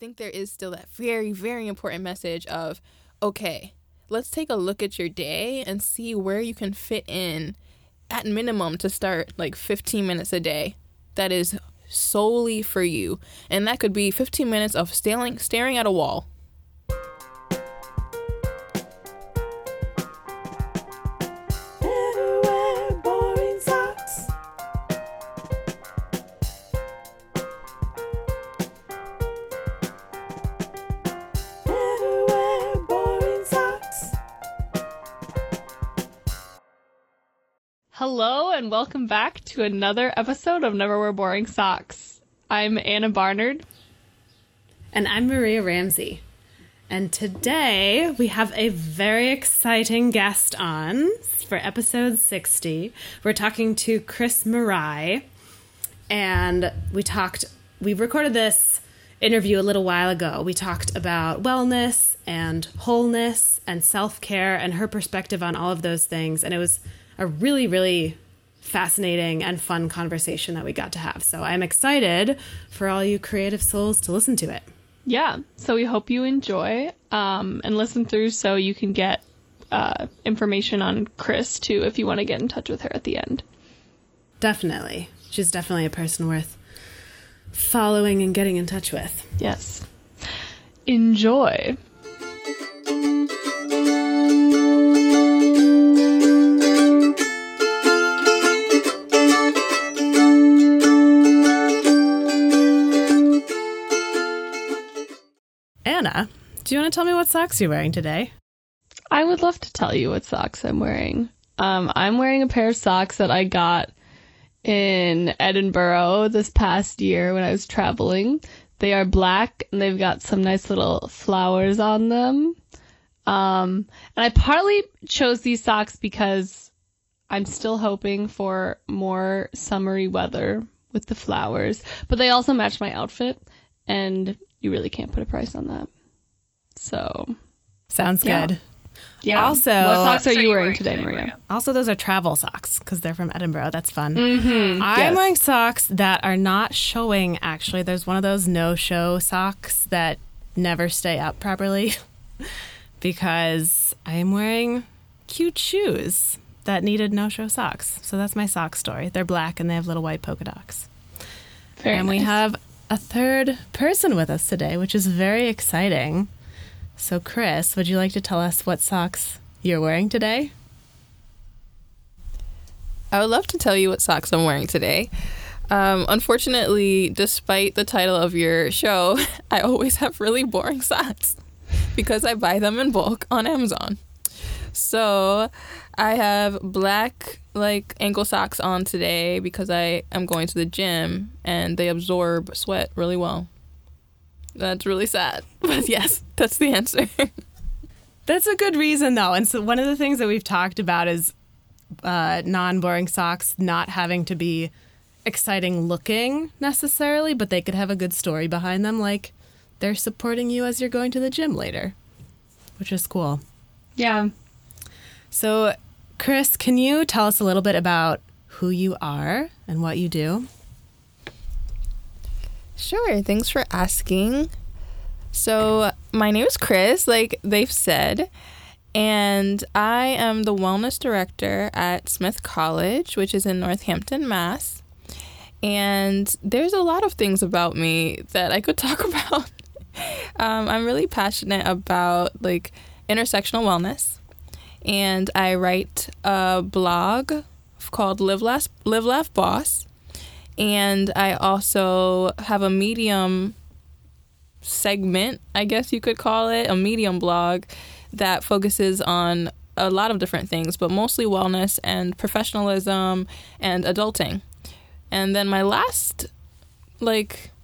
think there is still that very, very important message of, okay, let's take a look at your day and see where you can fit in at minimum to start like 15 minutes a day that is solely for you. And that could be 15 minutes of staring at a wall. Never wear boring socks. Never wear boring socks. Hello and welcome back to another episode of Never Wear Boring Socks. I'm Anna Barnard. And I'm Maria Ramsey. And today we have a very exciting guest on for episode 60. We're talking to Chris Mirai. And we recorded this interview a little while ago. We talked about wellness and wholeness and self-care and her perspective on all of those things. And it was a really, really fascinating and fun conversation that we got to have. So I'm excited for all you creative souls to listen to it. Yeah. So we hope you enjoy and listen through so you can get information on Chris, too, if you want to get in touch with her at the end. Definitely. She's definitely a person worth following and getting in touch with. Yes. Enjoy. Anna, do you want to tell me what socks you're wearing today? I would love to tell you what socks I'm wearing. I'm wearing a pair of socks that I got in Edinburgh this past year when I was traveling. They are black and they've got some nice little flowers on them. And I partly chose these socks because I'm still hoping for more summery weather with the flowers, but they also match my outfit and you really can't put a price on that. So. Sounds good. Yeah. Also, what socks are you wearing today, Maria? Also, those are travel socks because they're from Edinburgh. That's fun. Mm-hmm. I'm wearing socks that are not showing, actually. There's one of those no-show socks that never stay up properly because I'm wearing cute shoes that needed no-show socks. So that's my sock story. They're black and they have little white polka dots. Very nice. We have a third person with us today, which is very exciting. So, Chris, would you like to tell us what socks you're wearing today? I would love to tell you what socks I'm wearing today. Unfortunately, despite the title of your show, I always have really boring socks because I buy them in bulk on Amazon. So, I have black ankle socks on today because I am going to the gym and they absorb sweat really well. That's really sad. But yes, that's the answer. That's a good reason, though. And so one of the things that we've talked about is non-boring socks not having to be exciting looking necessarily, but they could have a good story behind them, like they're supporting you as you're going to the gym later, which is cool. Yeah. So Chris, can you tell us a little bit about who you are and what you do? Sure. Thanks for asking. So my name is Chris, like they've said, and I am the wellness director at Smith College, which is in Northampton, Mass. And there's a lot of things about me that I could talk about. I'm really passionate about intersectional wellness. And I write a blog called Live Laugh Boss. And I also have a Medium segment, I guess you could call it, a Medium blog that focuses on a lot of different things, but mostly wellness and professionalism and adulting. And then my last,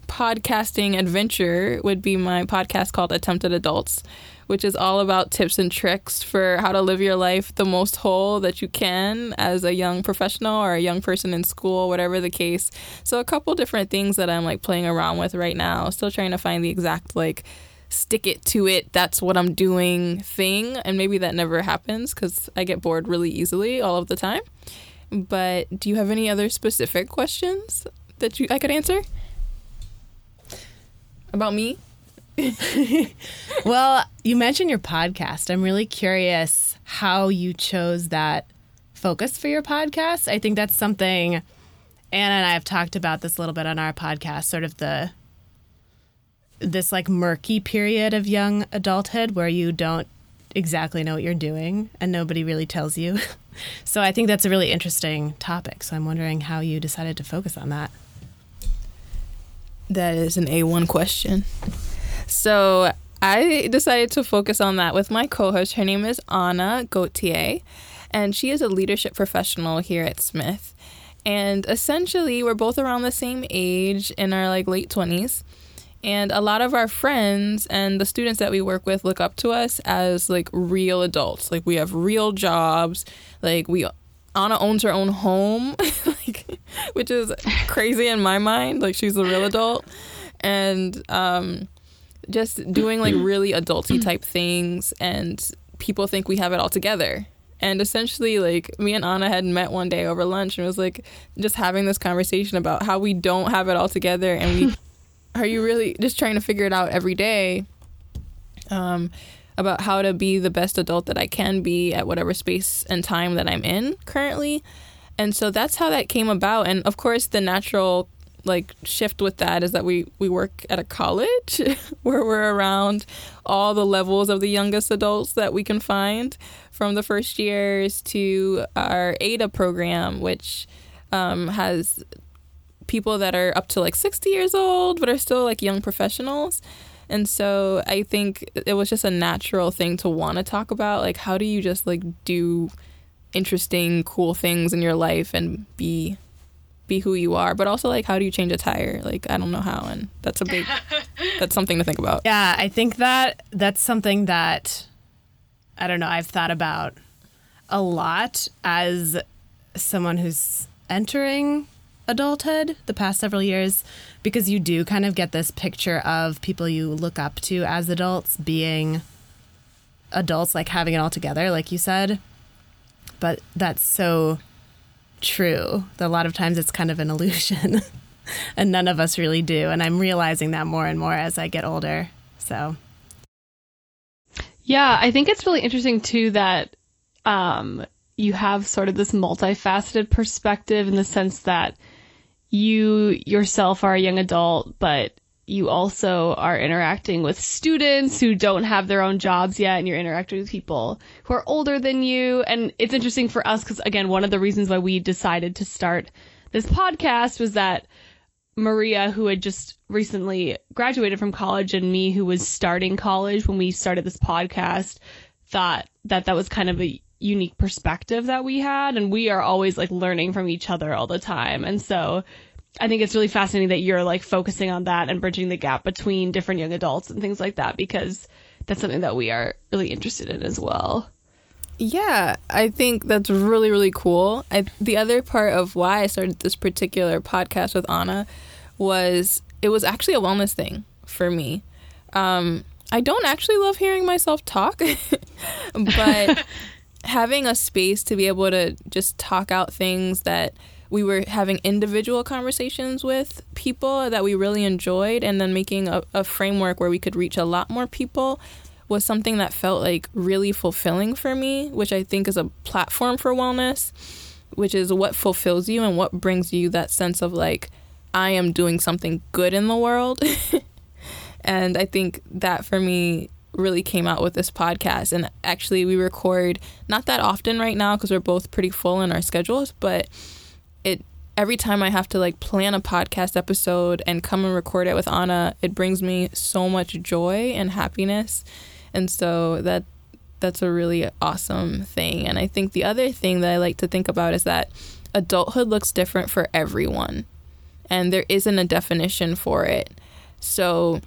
podcasting adventure would be my podcast called Attempted Adults, which is all about tips and tricks for how to live your life the most whole that you can as a young professional or a young person in school, whatever the case. So a couple different things that I'm playing around with right now, still trying to find the exact stick it to it, that's what I'm doing thing. And maybe that never happens because I get bored really easily all of the time. But do you have any other specific questions that I could answer? About me? Well, you mentioned your podcast. I'm really curious how you chose that focus for your podcast. I think that's something Anna and I have talked about this a little bit on our podcast, sort of this like murky period of young adulthood where you don't exactly know what you're doing and nobody really tells you. So I think that's a really interesting topic. So I'm wondering how you decided to focus on that. That is an A1 question. So I decided to focus on that with my co-host. Her name is Anna Gautier, and she is a leadership professional here at Smith. And essentially, we're both around the same age in our like late 20s. And a lot of our friends and the students that we work with look up to us as like real adults. Like we have real jobs. Like Anna owns her own home, like, which is crazy in my mind. Like she's a real adult. And just doing like really adulty type things, and people think we have it all together. And essentially, like, me and Anna had met one day over lunch and was like just having this conversation about how we don't have it all together, and we are you really just trying to figure it out every day, about how to be the best adult that I can be at whatever space and time that I'm in currently. And so that's how that came about. And of course the natural like shift with that is that we work at a college where we're around all the levels of the youngest adults that we can find, from the first years to our ADA program, which has people that are up to like 60 years old but are still like young professionals. And so I think it was just a natural thing to want to talk about, like, how do you just like do interesting, cool things in your life and be who you are, but also like how do you change a tire? Like, I don't know how, and that's something to think about. Yeah, I think that's something that, I don't know, I've thought about a lot as someone who's entering adulthood the past several years, because you do kind of get this picture of people you look up to as adults being adults, like having it all together, like you said. But that's so true. A lot of times it's kind of an illusion and none of us really do. And I'm realizing that more and more as I get older. So. Yeah, I think it's really interesting too that you have sort of this multifaceted perspective, in the sense that you yourself are a young adult, but you also are interacting with students who don't have their own jobs yet, and you're interacting with people who are older than you. And it's interesting for us because, again, one of the reasons why we decided to start this podcast was that Maria, who had just recently graduated from college, and me, who was starting college when we started this podcast, thought that that was kind of a unique perspective that we had, and we are always like learning from each other all the time. And so I think it's really fascinating that you're like focusing on that and bridging the gap between different young adults and things like that, because that's something that we are really interested in as well. Yeah, I think that's really, really cool. The other part of why I started this particular podcast with Anna was it was actually a wellness thing for me. I don't actually love hearing myself talk, but having a space to be able to just talk out things that we were having individual conversations with people that we really enjoyed, and then making a framework where we could reach a lot more people was something that felt like really fulfilling for me, which I think is a platform for wellness, which is what fulfills you and what brings you that sense of like, I am doing something good in the world. And I think that for me really came out with this podcast. And actually we record not that often right now because we're both pretty full in our schedules, but every time I have to like plan a podcast episode and come and record it with Anna, it brings me so much joy and happiness. And so that's a really awesome thing. And I think the other thing that I like to think about is that adulthood looks different for everyone, and there isn't a definition for it. So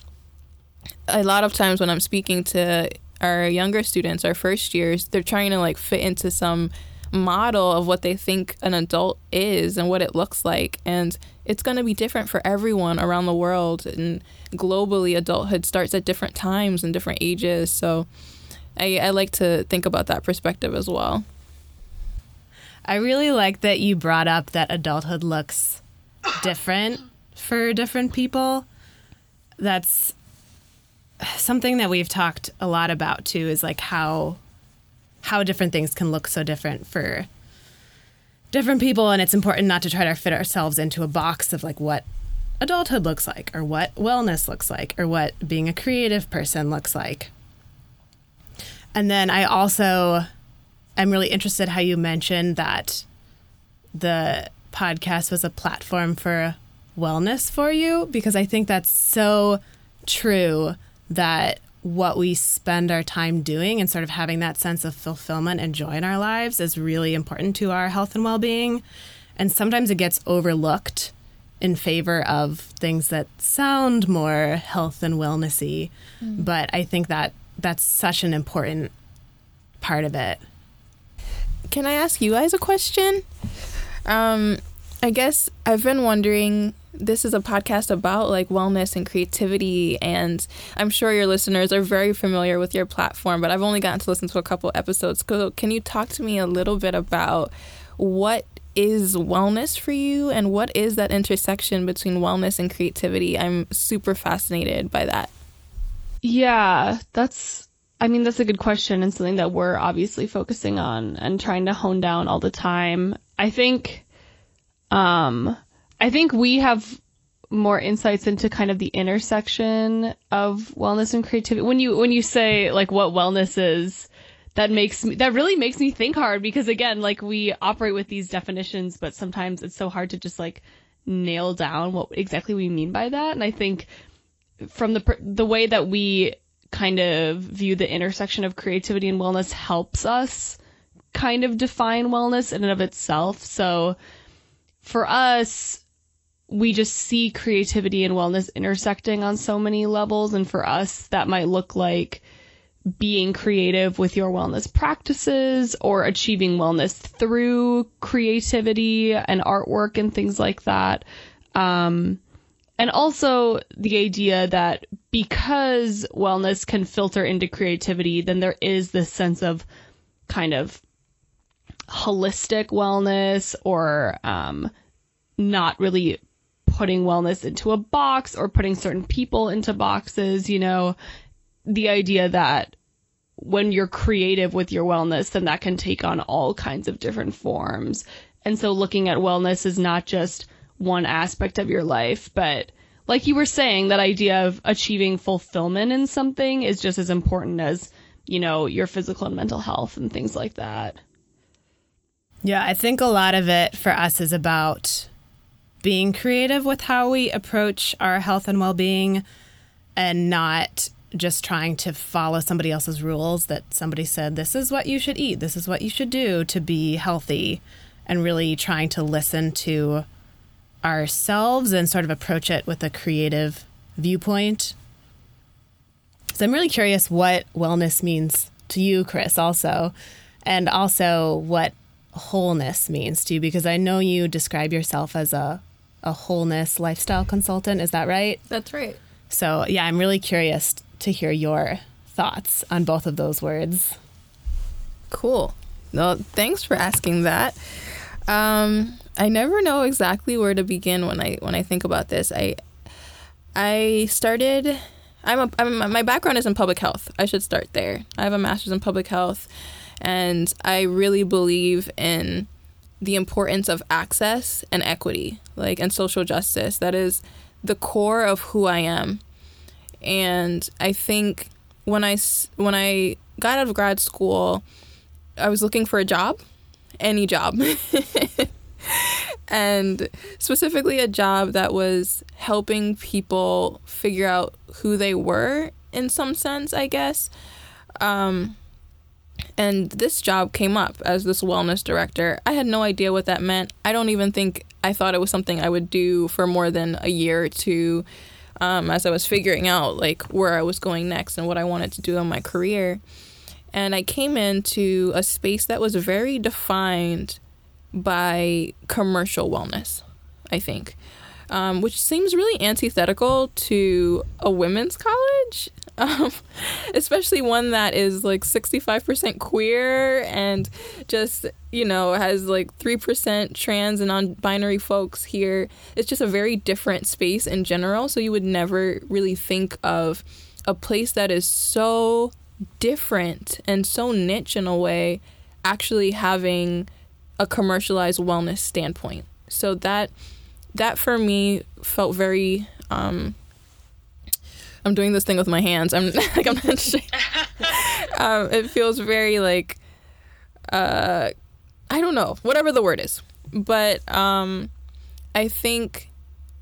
a lot of times when I'm speaking to our younger students, our first years, they're trying to like fit into some model of what they think an adult is and what it looks like, and it's going to be different for everyone around the world and globally. Adulthood starts at different times and different ages, so I like to think about that perspective as well. I really like that you brought up that adulthood looks different for different people. That's something that we've talked a lot about too is like how different things can look so different for different people, and it's important not to try to fit ourselves into a box of like what adulthood looks like or what wellness looks like or what being a creative person looks like. And then I also am really interested how you mentioned that the podcast was a platform for wellness for you, because I think that's so true, that what we spend our time doing and sort of having that sense of fulfillment and joy in our lives is really important to our health and well-being. And sometimes it gets overlooked in favor of things that sound more health and wellnessy. Mm. But I think that that's such an important part of it. Can I ask you guys a question? I guess I've been wondering, this is a podcast about like wellness and creativity, and I'm sure your listeners are very familiar with your platform, but I've only gotten to listen to a couple episodes. So can you talk to me a little bit about what is wellness for you and what is that intersection between wellness and creativity? I'm super fascinated by that. Yeah, that's a good question, and something that we're obviously focusing on and trying to hone down all the time. I think we have more insights into kind of the intersection of wellness and creativity. When you say like what wellness is, that really makes me think hard, because again, like we operate with these definitions, but sometimes it's so hard to just like nail down what exactly we mean by that. And I think from the way that we kind of view the intersection of creativity and wellness helps us kind of define wellness in and of itself. So for us, we just see creativity and wellness intersecting on so many levels. And for us, that might look like being creative with your wellness practices or achieving wellness through creativity and artwork and things like that. And also the idea that because wellness can filter into creativity, then there is this sense of kind of holistic wellness, or not really putting wellness into a box or putting certain people into boxes. You know, the idea that when you're creative with your wellness, then that can take on all kinds of different forms. And so looking at wellness is not just one aspect of your life, but like you were saying, that idea of achieving fulfillment in something is just as important as, you know, your physical and mental health and things like that. Yeah, I think a lot of it for us is about being creative with how we approach our health and well-being, and not just trying to follow somebody else's rules that somebody said, this is what you should eat, this is what you should do to be healthy, and really trying to listen to ourselves and sort of approach it with a creative viewpoint. So I'm really curious what wellness means to you, Chris, also, and also what wholeness means to you, because I know you describe yourself as a wholeness lifestyle consultant. Is that right? That's right. So yeah, I'm really curious to hear your thoughts on both of those words. Cool. Well, thanks for asking that. I never know exactly where to begin when I think about this. My background is in public health. I should start there. I have a master's in public health, and I really believe in the importance of access and equity, and social justice. That is the core of who I am. And I think when I got out of grad school, I was looking for a job, any job, and specifically a job that was helping people figure out who they were in some sense, I guess. And this job came up as this wellness director. I had no idea what that meant. I don't even think I thought it was something I would do for more than a year or two, as I was figuring out where I was going next and what I wanted to do in my career. And I came into a space that was very defined by commercial wellness, I think, which seems really antithetical to a women's college, especially one that is 65% queer and just, has 3% trans and non-binary folks here. It's just a very different space in general. So you would never really think of a place that is so different and so niche in a way, actually having a commercialized wellness standpoint. So that for me felt very, I'm doing this thing with my hands. I'm not sure. It feels very like, I don't know, whatever the word is. But I think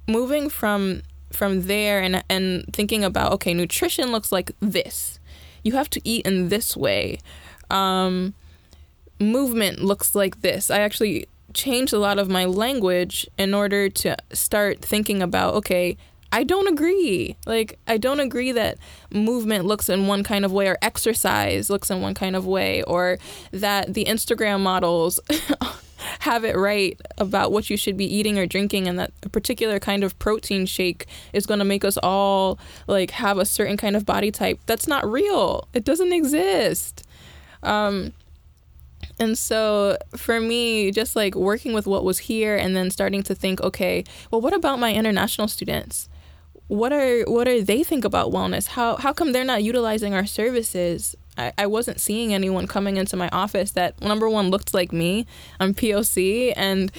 moving from there and thinking about, okay, nutrition looks like this. You have to eat in this way. Movement looks like this. I actually changed a lot of my language in order to start thinking about, okay, I don't agree. Like, I don't agree that movement looks in one kind of way or exercise looks in one kind of way, or that the Instagram models have it right about what you should be eating or drinking, and that a particular kind of protein shake is going to make us all like have a certain kind of body type. That's not real. It doesn't exist. And so for me, just like working with what was here and then starting to think, okay, well, what about my international students? What are they think about wellness? How come they're not utilizing our services? I wasn't seeing anyone coming into my office that, number one, looked like me. I'm POC, and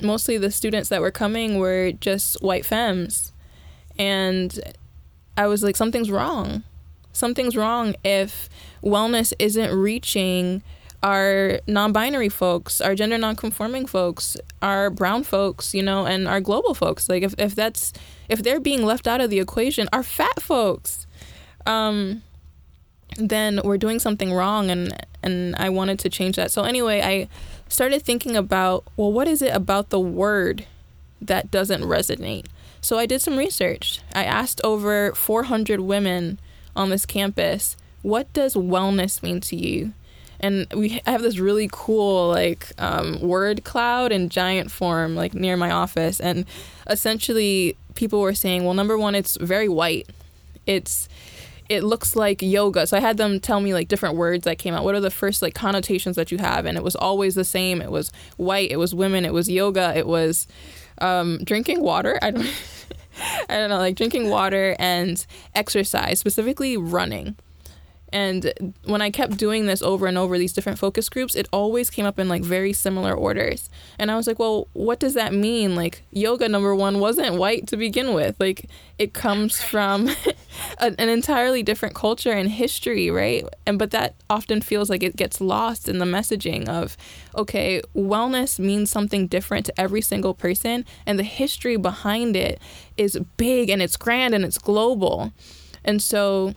mostly the students that were coming were just white femmes. And I was like, something's wrong. Something's wrong if wellness isn't reaching our non-binary folks, our gender non-conforming folks, our brown folks, you know, and our global folks. Like if they're being left out of the equation, our fat folks, then we're doing something wrong. And I wanted to change that. So anyway, I started thinking about, well, what is it about the word that doesn't resonate? So I did some research. I asked over 400 women on this campus, what does wellness mean to you? And I have this really cool like word cloud in giant form like near my office. And essentially people were saying, well, number one, it's very white. It looks like yoga. So I had them tell me like different words that came out. What are the first like connotations that you have? And it was always the same. It was white. It was women. It was yoga. It was drinking water. I don't know, like drinking water and exercise, specifically running. And when I kept doing this over and over, these different focus groups, it always came up in like very similar orders. And I was like, well, what does that mean? Like yoga, number one, wasn't white to begin with. Like it comes from an entirely different culture and history, right? But that often feels like it gets lost in the messaging of, okay, wellness means something different to every single person. And the history behind it is big and it's grand and it's global. And so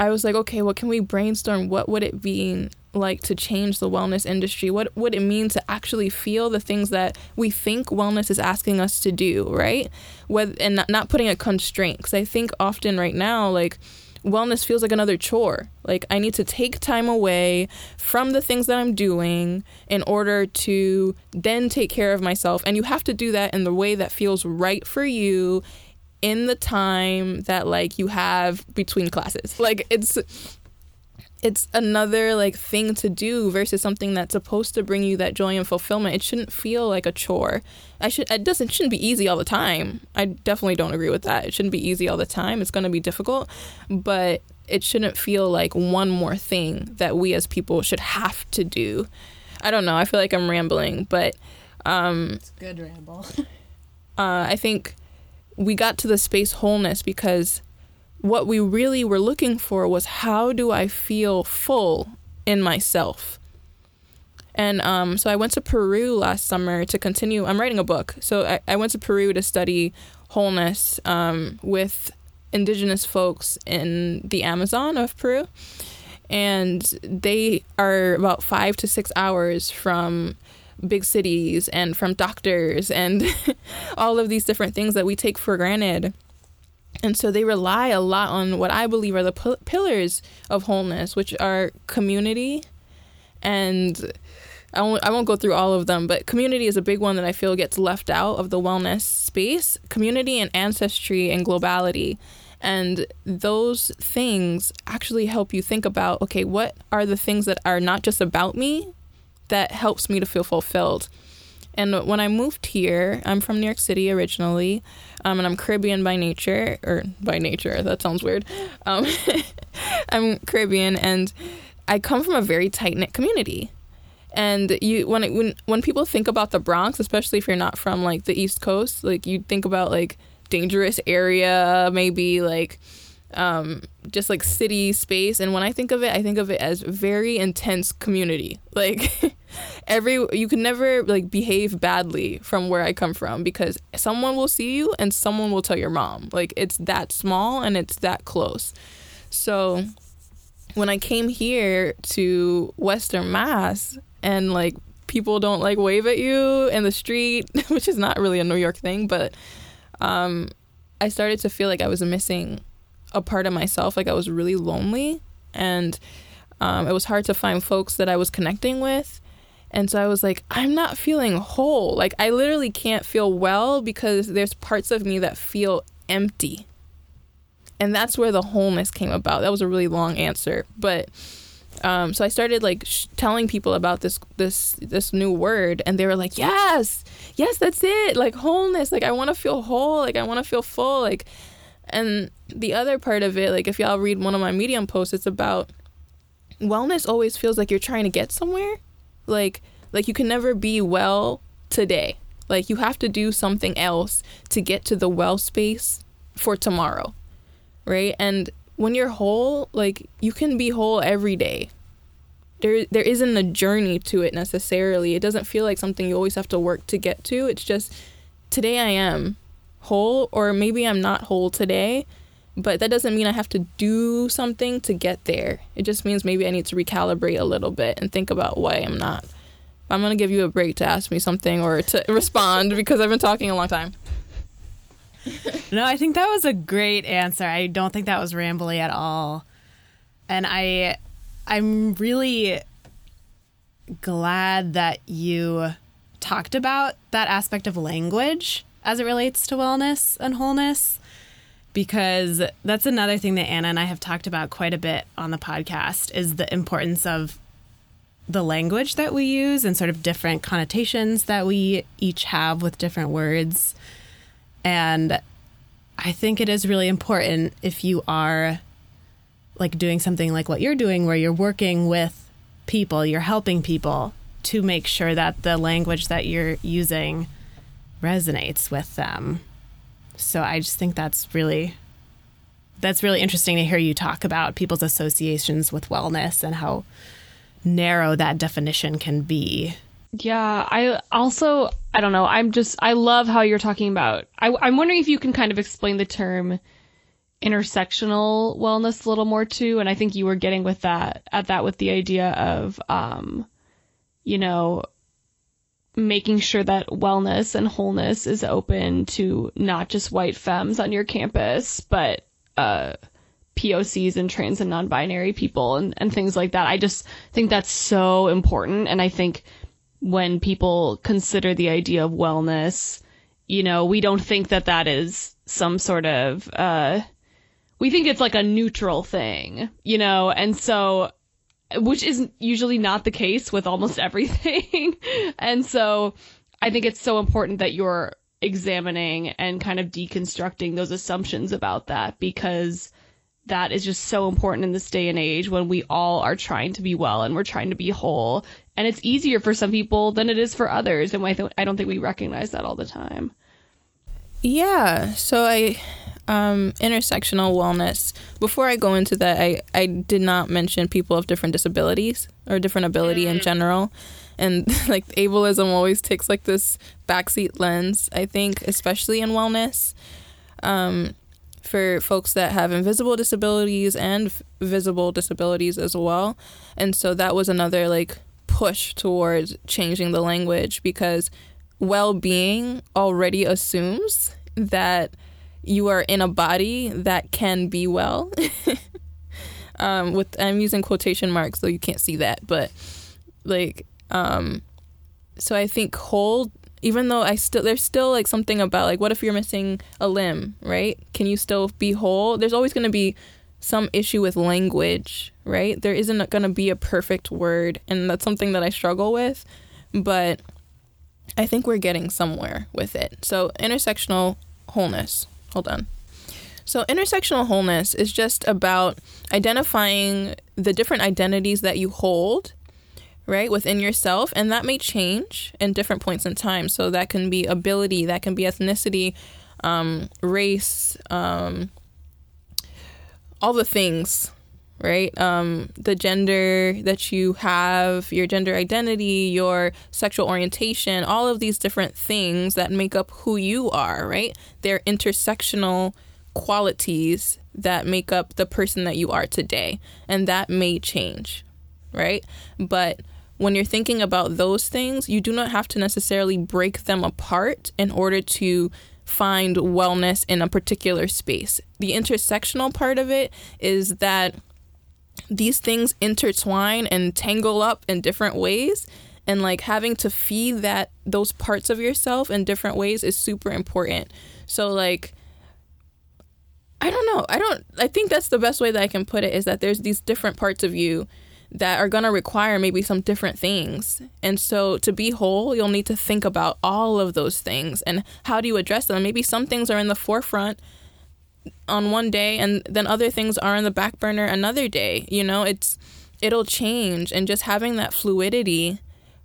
I was like, okay, well, can we brainstorm? What would it be like to change the wellness industry? What would it mean to actually feel the things that we think wellness is asking us to do, right? And not putting a constraint. Because I think often right now, like, wellness feels like another chore. Like, I need to take time away from the things that I'm doing in order to then take care of myself. And you have to do that in the way that feels right for you, in the time that like you have between classes. Like it's another like thing to do versus something that's supposed to bring you that joy and fulfillment. It shouldn't feel like a chore. It shouldn't be easy all the time. I definitely don't agree with that. It shouldn't be easy all the time. It's going to be difficult, but it shouldn't feel like one more thing that we as people should have to do. I don't know. I feel like I'm rambling, but it's a good ramble. I think we got to the space wholeness because what we really were looking for was, how do I feel full in myself? And so I went to Peru last summer to continue. I'm writing a book. So I went to Peru to study wholeness with indigenous folks in the Amazon of Peru. And they are about 5 to 6 hours from big cities and from doctors and all of these different things that we take for granted. And so they rely a lot on what I believe are the pillars of wholeness, which are community. And I won't go through all of them, but community is a big one that I feel gets left out of the wellness space. Community and ancestry and globality. And those things actually help you think about, okay, what are the things that are not just about me that helps me to feel fulfilled? And when I moved here, I'm from New York City originally, and I'm Caribbean by nature, that sounds weird. I'm Caribbean, and I come from a very tight-knit community. And when people think about the Bronx, especially if you're not from, like, the East Coast, like, you think about, like, dangerous area, maybe, like, just, like, city space. And when I think of it as very intense community. Like, you can never, like, behave badly from where I come from, because someone will see you and someone will tell your mom. Like, it's that small and it's that close. So when I came here to Western Mass, and, like, people don't, like, wave at you in the street, which is not really a New York thing, but I started to feel like I was missing a part of myself, like I was really lonely, and it was hard to find folks that I was connecting with. And so I was like, I'm not feeling whole. Like, I literally can't feel well because there's parts of me that feel empty. And that's where the wholeness came about. That was a really long answer, but so I started, like, telling people about this new word, and they were like, yes, that's it, like, wholeness, like, I want to feel whole, like, I want to feel full, like. And the other part of it, like, if y'all read one of my Medium posts, it's about wellness always feels like you're trying to get somewhere, like you can never be well today, like, you have to do something else to get to the well space for tomorrow, right? And when you're whole, like, you can be whole every day. There isn't a journey to it necessarily. It doesn't feel like something you always have to work to get to. It's just, today I am whole, or maybe I'm not whole today, but that doesn't mean I have to do something to get there. It just means maybe I need to recalibrate a little bit and think about why I'm not. I'm going to give you a break to ask me something or to respond, because I've been talking a long time. No, I think that was a great answer. I don't think that was rambly at all. And I'm really glad that you talked about that aspect of language as it relates to wellness and wholeness, because that's another thing that Anna and I have talked about quite a bit on the podcast, is the importance of the language that we use and sort of different connotations that we each have with different words. And I think it is really important, if you are, like, doing something like what you're doing, where you're working with people, you're helping people, to make sure that the language that you're using resonates with them. So I just think that's really interesting to hear you talk about people's associations with wellness and how narrow that definition can be. Yeah, I don't know. I love how you're talking about. I'm wondering if you can kind of explain the term intersectional wellness a little more too. And I think you were getting with the idea of, making sure that wellness and wholeness is open to not just white femmes on your campus, but POCs and trans and non-binary people and things like that. I just think that's so important. And I think when people consider the idea of wellness, we don't think that is some sort of, we think it's like a neutral thing, and so, which is usually not the case with almost everything. And so I think it's so important that you're examining and kind of deconstructing those assumptions about that, because that is just so important in this day and age when we all are trying to be well and we're trying to be whole. And it's easier for some people than it is for others. And I don't think we recognize that all the time. Yeah. So intersectional wellness. Before I go into that, I did not mention people of different disabilities or different ability in general. And, like, ableism always takes, like, this backseat lens, I think, especially in wellness. For folks that have invisible disabilities and visible disabilities as well. And so that was another, like, push towards changing the language, because well-being already assumes that you are in a body that can be well. I'm using quotation marks, so you can't see that, but, like, so I think whole, even though there's still, like, something about, like, what if you're missing a limb, right? Can you still be whole? There's always going to be some issue with language, right? There isn't going to be a perfect word, and that's something that I struggle with. But I think we're getting somewhere with it. So intersectional wholeness. Hold on. So intersectional wholeness is just about identifying the different identities that you hold, right, within yourself. And that may change in different points in time. So that can be ability, that can be ethnicity, race, all the things, right? The gender that you have, your gender identity, your sexual orientation, all of these different things that make up who you are, right? They're intersectional qualities that make up the person that you are today, and that may change, right? But when you're thinking about those things, you do not have to necessarily break them apart in order to find wellness in a particular space. The intersectional part of it is that these things intertwine and tangle up in different ways, and like having to feed that those parts of yourself in different ways is super important. So like, I don't know. I think that's the best way that I can put it, is that there's these different parts of you that are going to require maybe some different things. And so to be whole, you'll need to think about all of those things and how do you address them? Maybe some things are in the forefront on one day and then other things are in the back burner another day. You know, it'll change, and just having that fluidity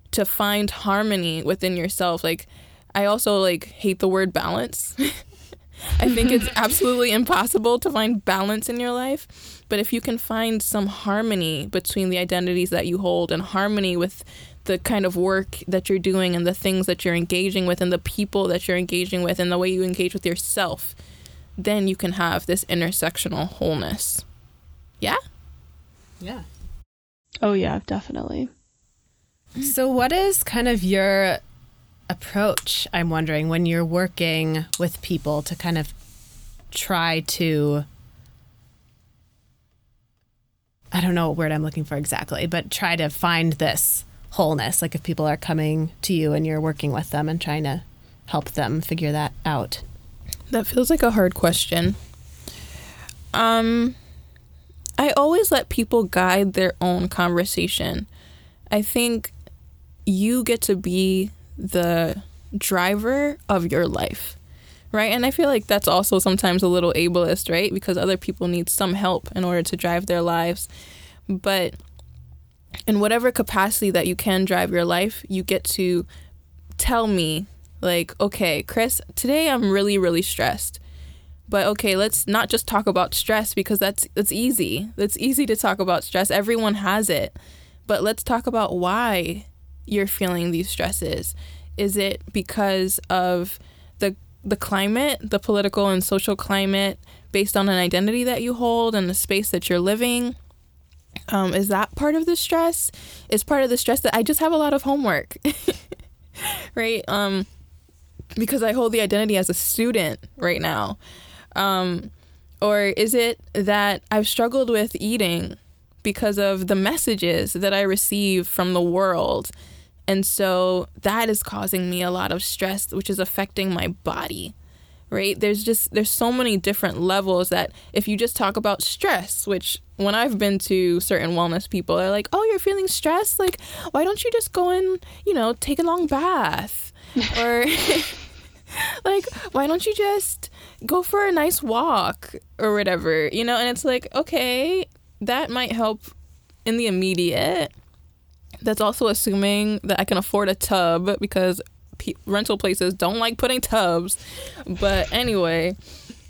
to find harmony within yourself. Like, I also like hate the word balance. I think it's absolutely impossible to find balance in your life. But if you can find some harmony between the identities that you hold, and harmony with the kind of work that you're doing and the things that you're engaging with and the people that you're engaging with and the way you engage with yourself, then you can have this intersectional wholeness. Yeah? Yeah. Oh, yeah, definitely. So what is kind of your approach, I'm wondering, when you're working with people to kind of try to, I don't know what word I'm looking for exactly, but try to find this wholeness? Like, if people are coming to you and you're working with them and trying to help them figure that out. That feels like a hard question. I always let people guide their own conversation. I think you get to be the driver of your life, right? And I feel like that's also sometimes a little ableist, right? Because other people need some help in order to drive their lives. But in whatever capacity that you can drive your life, you get to tell me, like, okay, Chris, today I'm really, really stressed. But okay, let's not just talk about stress, because that's easy. That's easy to talk about stress. Everyone has it. But let's talk about why you're feeling these stresses. Is it because of the climate, the political and social climate, based on an identity that you hold and the space that you're living? Is that part of the stress? It's part of the stress that I just have a lot of homework, right? Because I hold the identity as a student right now. Or is it that I've struggled with eating because of the messages that I receive from the world? And so that is causing me a lot of stress, which is affecting my body, right? There's so many different levels that if you just talk about stress, which when I've been to certain wellness people, they're like, oh, you're feeling stressed? Like, why don't you just go and, you know, take a long bath? Or like, why don't you just go for a nice walk or whatever, you know? And it's like, okay, that might help in the immediate. That's also assuming that I can afford a tub, because rental places don't like putting tubs. But anyway,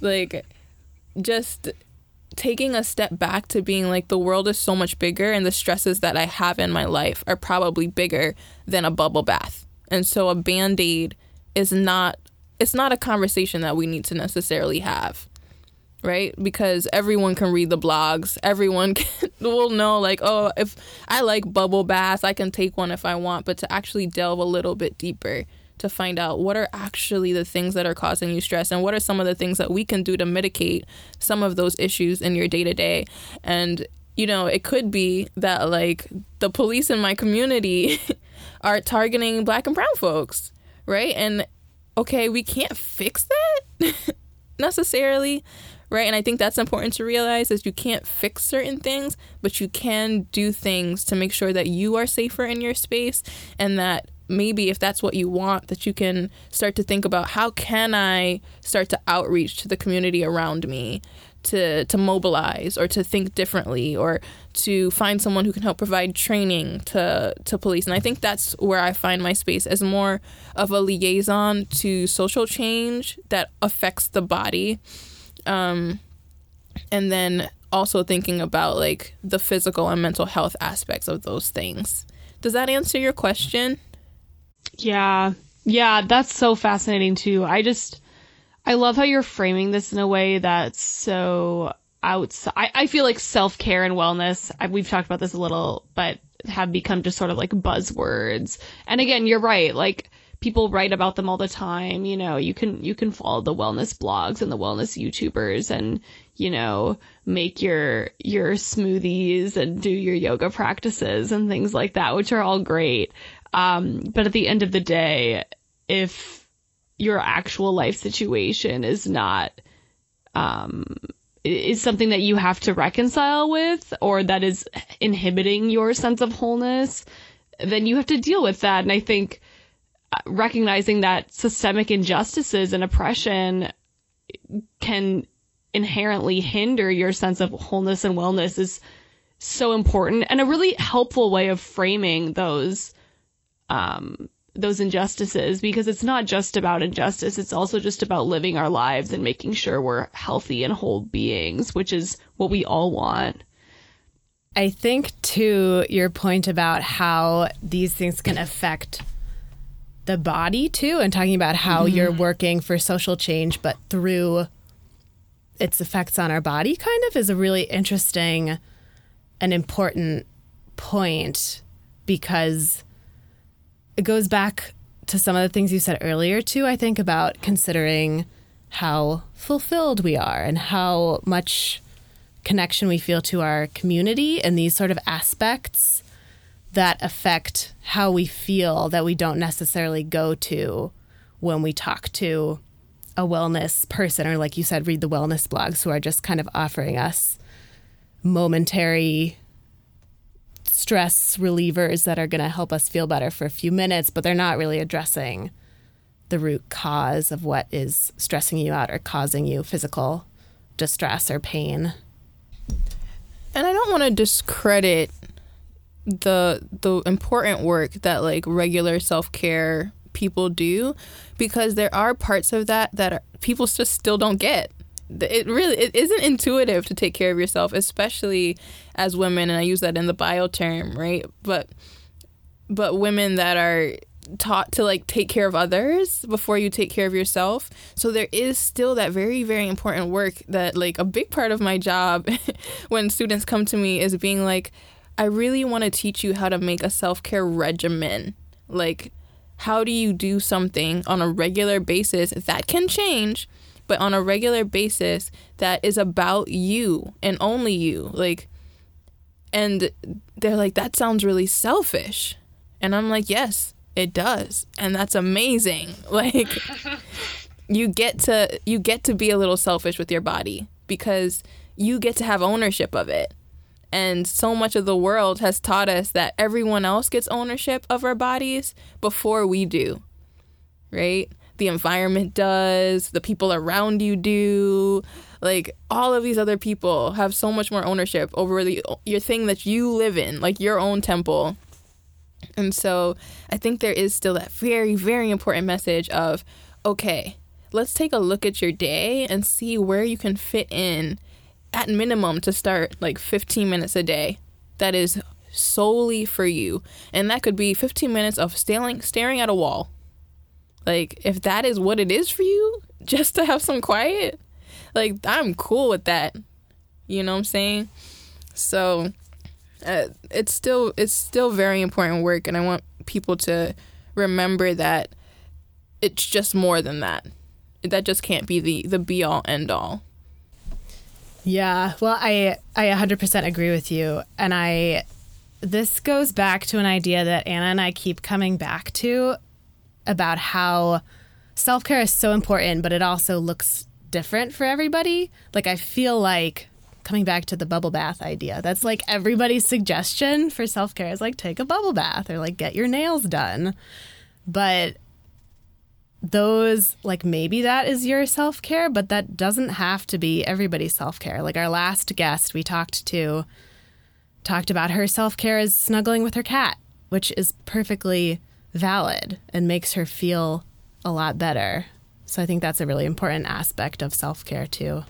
like, just taking a step back to being like, the world is so much bigger, and the stresses that I have in my life are probably bigger than a bubble bath. And so a Band-Aid is not, it's not a conversation that we need to necessarily have, right? Because everyone can read the blogs. Everyone will know, like, oh, if I like bubble baths, I can take one if I want. But to actually delve a little bit deeper to find out what are actually the things that are causing you stress, and what are some of the things that we can do to mitigate some of those issues in your day-to-day. And, you know, it could be that, like, the police in my community are targeting Black and brown folks, right? And, okay, we can't fix that necessarily, right? And I think that's important to realize, is you can't fix certain things, but you can do things to make sure that you are safer in your space, and that maybe if that's what you want, that you can start to think about, how can I start to outreach to the community around me to mobilize, or to think differently, or to find someone who can help provide training to police. And I think that's where I find my space, as more of a liaison to social change that affects the body. And then also thinking about like the physical and mental health aspects of those things. Does that answer your question? Yeah, that's so fascinating too. I love how you're framing this in a way that's so outside. I feel like self-care and wellness, we've talked about this a little, but have become just sort of like buzzwords. And again, you're right. Like, people write about them all the time. You know, you can follow the wellness blogs and the wellness YouTubers, and, you know, make your smoothies and do your yoga practices and things like that, which are all great. But at the end of the day, if your actual life situation is not, is something that you have to reconcile with, or that is inhibiting your sense of wholeness, then you have to deal with that. And I think recognizing that systemic injustices and oppression can inherently hinder your sense of wholeness and wellness is so important, and a really helpful way of framing those injustices, because it's not just about injustice, it's also just about living our lives and making sure we're healthy and whole beings, which is what we all want. I think, to your point about how these things can affect the body too, and talking about how you're working for social change, but through its effects on our body kind of, is a really interesting and important point, because it goes back to some of the things you said earlier, too, I think, about considering how fulfilled we are and how much connection we feel to our community, and these sort of aspects that affect how we feel that we don't necessarily go to when we talk to a wellness person, or, like you said, read the wellness blogs, who are just kind of offering us momentary stress relievers that are going to help us feel better for a few minutes, but they're not really addressing the root cause of what is stressing you out or causing you physical distress or pain. And I don't want to discredit the important work that like regular self-care people do, because there are parts of that people just still don't get. It isn't intuitive to take care of yourself, especially as women, and I use that in the bio term, right? But women that are taught to like take care of others before you take care of yourself. So there is still that very, very important work that, like, a big part of my job when students come to me is being like, I really want to teach you how to make a self-care regimen. Like, how do you do something on a regular basis that can change, but on a regular basis that is about you and only you? Like, and they're like, that sounds really selfish. And I'm like, yes, it does. And that's amazing. Like, you get to be a little selfish with your body, because you get to have ownership of it. And so much of the world has taught us that everyone else gets ownership of our bodies before we do, right? The environment does, the people around you do, like all of these other people have so much more ownership over your thing that you live in, like your own temple. And so I think there is still that very, very important message of, okay, let's take a look at your day and see where you can fit in, at minimum, to start, like 15 minutes a day that is solely for you. And that could be 15 minutes of staring at a wall. Like, if that is what it is for you, just to have some quiet, like, I'm cool with that. You know what I'm saying? So it's still very important work. And I want people to remember that it's just more than that. That just can't be the be all end all. Yeah, well, I 100% agree with you. And this goes back to an idea that Anna and I keep coming back to, about how self-care is so important, but it also looks different for everybody. Like, I feel like, coming back to the bubble bath idea, that's like everybody's suggestion for self-care is like, take a bubble bath, or like, get your nails done. But those, like, maybe that is your self-care, but that doesn't have to be everybody's self-care. Like, our last guest we talked to talked about her self-care is snuggling with her cat, which is perfectly valid and makes her feel a lot better. So I think that's a really important aspect of self-care too.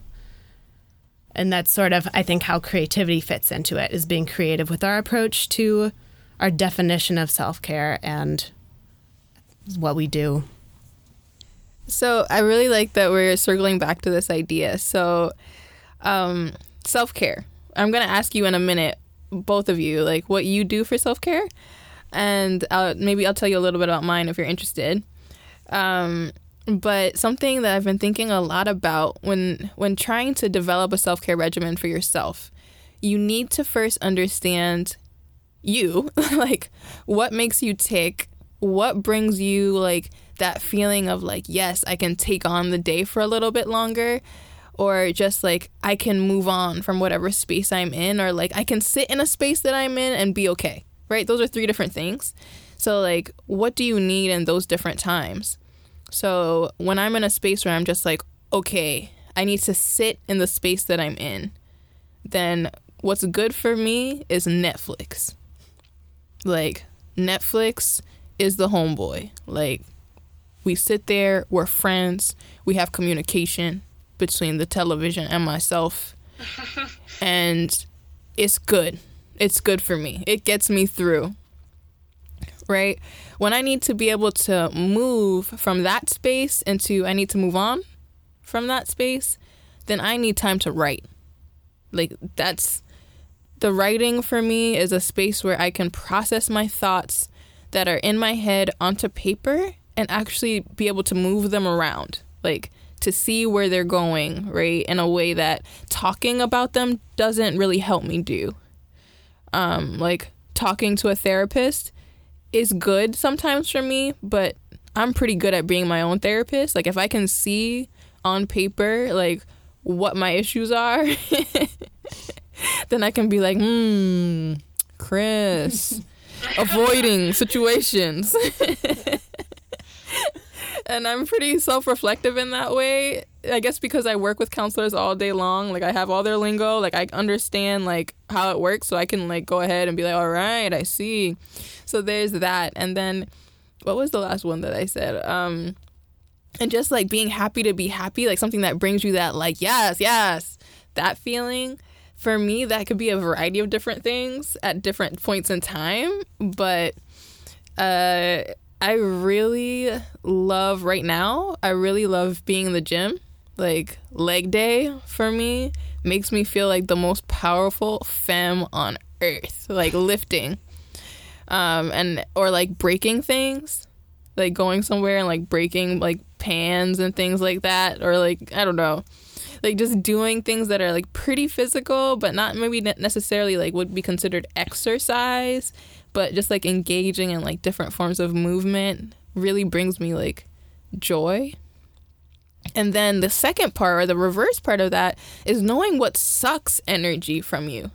And that's sort of, I think, how creativity fits into it, is being creative with our approach to our definition of self-care and what we do. So I really like that we're circling back to this idea. So self-care. I'm going to ask you in a minute, both of you, like what you do for self-care. And I'll tell you a little bit about mine if you're interested. But something that I've been thinking a lot about when trying to develop a self-care regimen for yourself, you need to first understand you, like what makes you tick, what brings you like that feeling of like, yes, I can take on the day for a little bit longer, or just like I can move on from whatever space I'm in, or like I can sit in a space that I'm in and be okay, right? Those are three different things. So like, what do you need in those different times? So when I'm in a space where I'm just like, okay, I need to sit in the space that I'm in, then what's good for me is Netflix. Like, Netflix is the homeboy. Like, we sit there, we're friends, we have communication between the television and myself, and it's good. It's good for me. It gets me through. Right? When I need to be able to move from that space into I need to move on from that space, then I need time to write. Like, that's the writing for me is a space where I can process my thoughts that are in my head onto paper and actually be able to move them around, like to see where they're going, right? In a way that talking about them doesn't really help me do. Like talking to a therapist is good sometimes for me, but I'm pretty good at being my own therapist. Like, if I can see on paper, like, what my issues are, then I can be like, Chris, avoiding situations. And I'm pretty self-reflective in that way, I guess, because I work with counselors all day long. Like, I have all their lingo. Like, I understand, like, how it works, so I can, like, go ahead and be like, all right, I see. So there's that. And then what was the last one that I said? And just, like, being happy to be happy, like, something that brings you that, like, yes, yes, that feeling. For me, that could be a variety of different things at different points in time. But I really love right now, I really love being in the gym. Like, leg day for me makes me feel like the most powerful femme on earth. Like, lifting or like breaking things, like going somewhere and like breaking like pans and things like that, or like, I don't know, like just doing things that are like pretty physical but not maybe necessarily like would be considered exercise. But just, like, engaging in, like, different forms of movement really brings me, like, joy. And then the second part, or the reverse part of that, is knowing what sucks energy from you.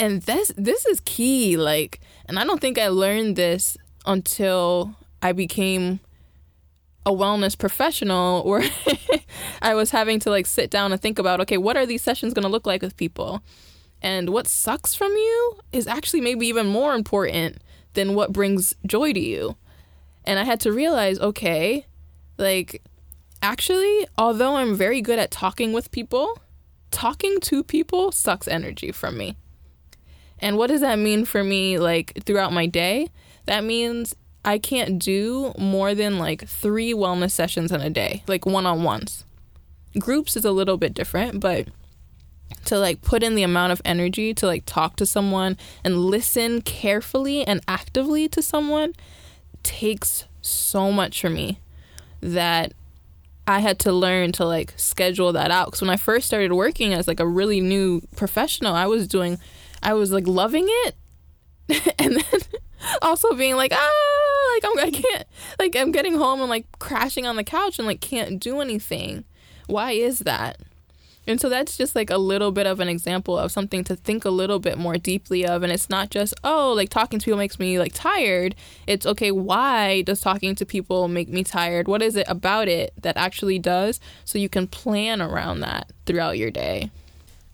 And this is key, like, and I don't think I learned this until I became a wellness professional, or I was having to, like, sit down and think about, okay, what are these sessions going to look like with people? And what sucks from you is actually maybe even more important than what brings joy to you. And I had to realize, okay, like, actually, although I'm very good at talking with people, talking to people sucks energy from me. And what does that mean for me, like, throughout my day? That means I can't do more than, like, 3 wellness sessions in a day, like one-on-ones. Groups is a little bit different, but to like put in the amount of energy to like talk to someone and listen carefully and actively to someone takes so much for me that I had to learn to like schedule that out. Because when I first started working as like a really new professional, I was like loving it and then also being like, I'm getting home and like crashing on the couch and like can't do anything. Why is that? And so that's just like a little bit of an example of something to think a little bit more deeply of. And it's not just, oh, like talking to people makes me like tired. It's, okay, why does talking to people make me tired? What is it about it that actually does? So you can plan around that throughout your day.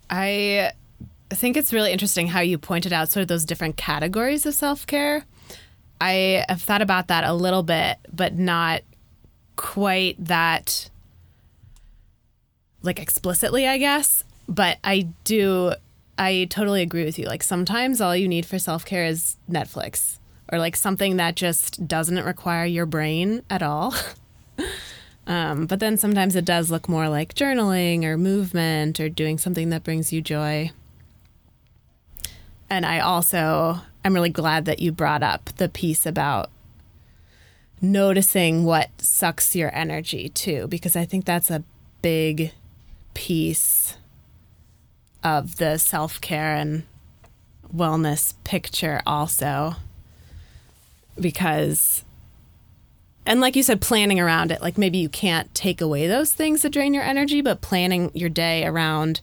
I think it's really interesting how you pointed out sort of those different categories of self-care. I have thought about that a little bit, but not quite that like explicitly, I guess. But I totally agree with you. Like sometimes all you need for self-care is Netflix or like something that just doesn't require your brain at all. But then sometimes it does look more like journaling or movement or doing something that brings you joy. And I'm really glad that you brought up the piece about noticing what sucks your energy too, because I think that's a big piece of the self-care and wellness picture also, because, and like you said, planning around it, like maybe you can't take away those things that drain your energy, but planning your day around,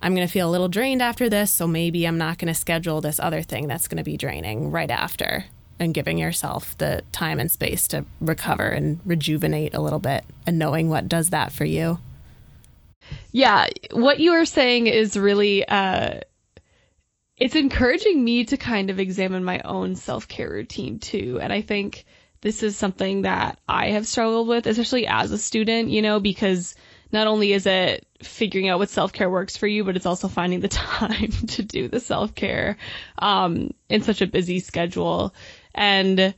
I'm going to feel a little drained after this, so maybe I'm not going to schedule this other thing that's going to be draining right after, and giving yourself the time and space to recover and rejuvenate a little bit and knowing what does that for you. Yeah, what you are saying is really, it's encouraging me to kind of examine my own self-care routine too. And I think this is something that I have struggled with, especially as a student, you know, because not only is it figuring out what self-care works for you, but it's also finding the time to do the self-care in such a busy schedule. And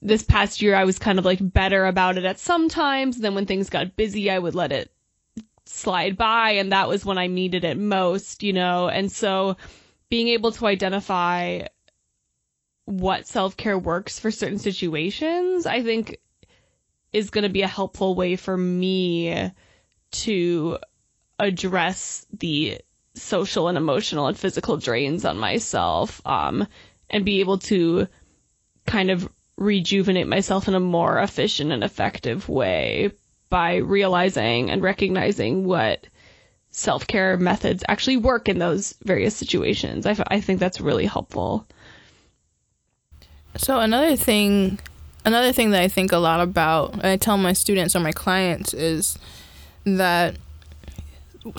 this past year, I was kind of like better about it at some times. Then when things got busy, I would let it slide by. And that was when I needed it most, you know. And so being able to identify what self-care works for certain situations, I think is going to be a helpful way for me to address the social and emotional and physical drains on myself, and be able to kind of rejuvenate myself in a more efficient and effective way by realizing and recognizing what self-care methods actually work in those various situations. I think that's really helpful. So another thing that I think a lot about, and I tell my students or my clients, is that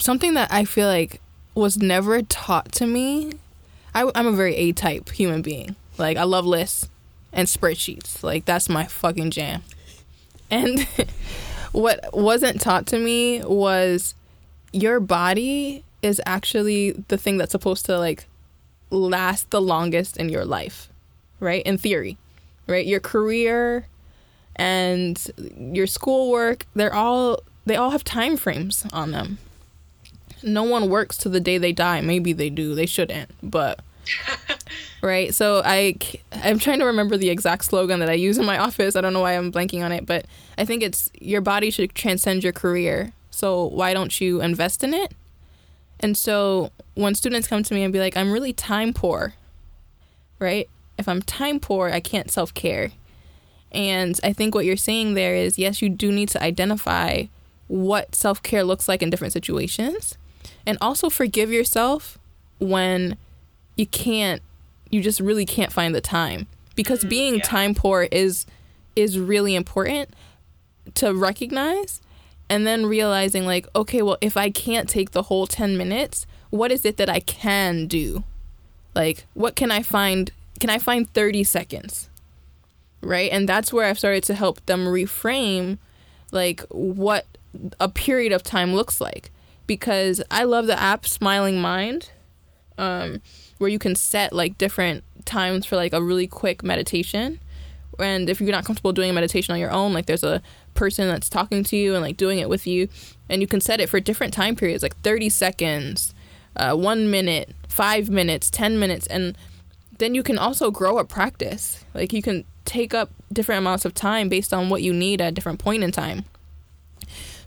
something that I feel like was never taught to me. I'm a very A-type human being. Like, I love lists and spreadsheets. Like, that's my fucking jam. And what wasn't taught to me was your body is actually the thing that's supposed to, like, last the longest in your life, right? In theory, right? Your career and your schoolwork, they all have time frames on them. No one works to the day they die. Maybe they do. They shouldn't. But, right? So I'm trying to remember the exact slogan that I use in my office. I don't know why I'm blanking on it. But I think it's your body should transcend your career. So why don't you invest in it? And so when students come to me and be like, I'm really time poor, right? If I'm time poor, I can't self-care. And I think what you're saying there is, yes, you do need to identify what self-care looks like in different situations, and also forgive yourself when you just really can't find the time, because being time poor is really important to recognize, and then realizing like, okay, well, if I can't take the whole 10 minutes, what is it that I can do? Like, what can I find? Can I find 30 seconds? Right? And that's where I've started to help them reframe like what a period of time looks like, because I love the app Smiling Mind, where you can set like different times for like a really quick meditation. And if you're not comfortable doing a meditation on your own, like there's a person that's talking to you and like doing it with you, and you can set it for different time periods, like 30 seconds, 1 minute, 5 minutes, 10 minutes. And then you can also grow a practice. Like you can take up different amounts of time based on what you need at a different point in time.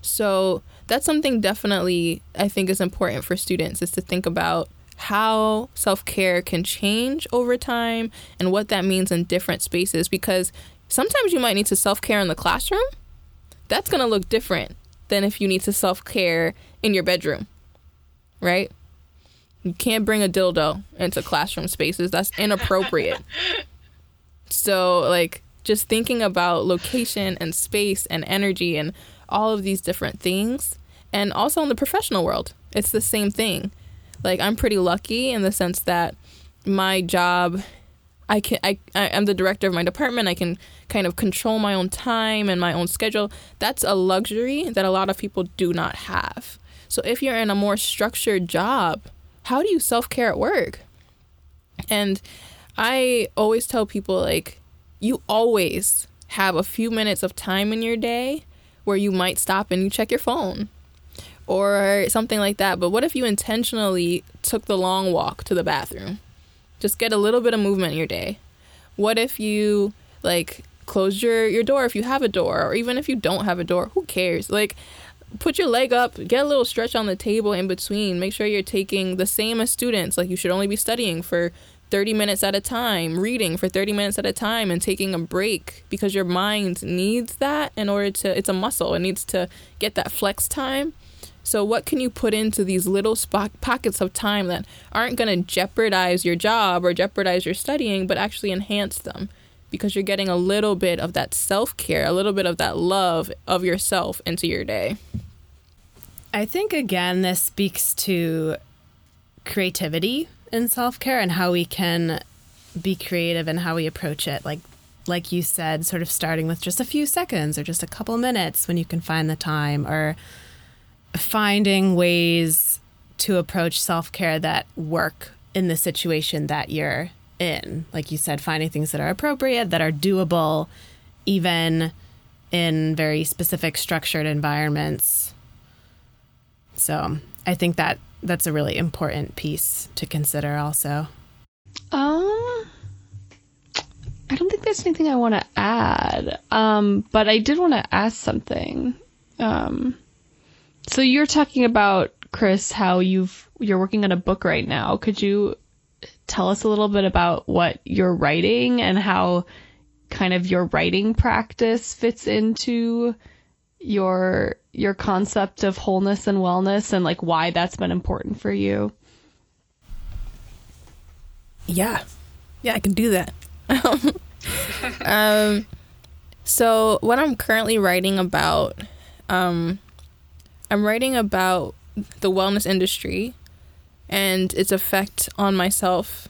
So that's something definitely I think is important for students, is to think about how self-care can change over time and what that means in different spaces, because sometimes you might need to self-care in the classroom. That's going to look different than if you need to self-care in your bedroom right? You can't bring a dildo into classroom spaces. That's inappropriate. So, like, just thinking about location and space and energy and all of these different things. And also in the professional world, it's the same thing. Like, I'm pretty lucky in the sense that my job, I'm the director of my department. I can kind of control my own time and my own schedule. That's a luxury that a lot of people do not have. So if you're in a more structured job, how do you self-care at work? And I always tell people, like, you always have a few minutes of time in your day where you might stop and you check your phone or something like that. But what if you intentionally took the long walk to the bathroom? Just get a little bit of movement in your day. What if you, like, close your door if you have a door, or even if you don't have a door, who cares? Like, put your leg up, get a little stretch on the table in between. Make sure you're taking the same as students. Like, you should only be studying for 30 minutes at a time, reading for 30 minutes at a time, and taking a break, because your mind needs that in order to, it's a muscle. It needs to get that flex time. So what can you put into these little pockets of time that aren't going to jeopardize your job or jeopardize your studying, but actually enhance them? Because you're getting a little bit of that self-care, a little bit of that love of yourself into your day. I think, again, this speaks to creativity in self-care and how we can be creative and how we approach it. Like you said, sort of starting with just a few seconds or just a couple minutes when you can find the time, or finding ways to approach self-care that work in the situation that you're in. Like you said, finding things that are appropriate, that are doable, even in very specific structured environments. So I think that that's a really important piece to consider also. I don't think there's anything I want to add, but I did want to ask something. So you're talking about, Chris, how you're working on a book right now. Could you tell us a little bit about what you're writing and how kind of your writing practice fits into your concept of wholeness and wellness, and like why that's been important for you? Yeah, I can do that. So what I'm currently writing about, I'm writing about the wellness industry and its effect on myself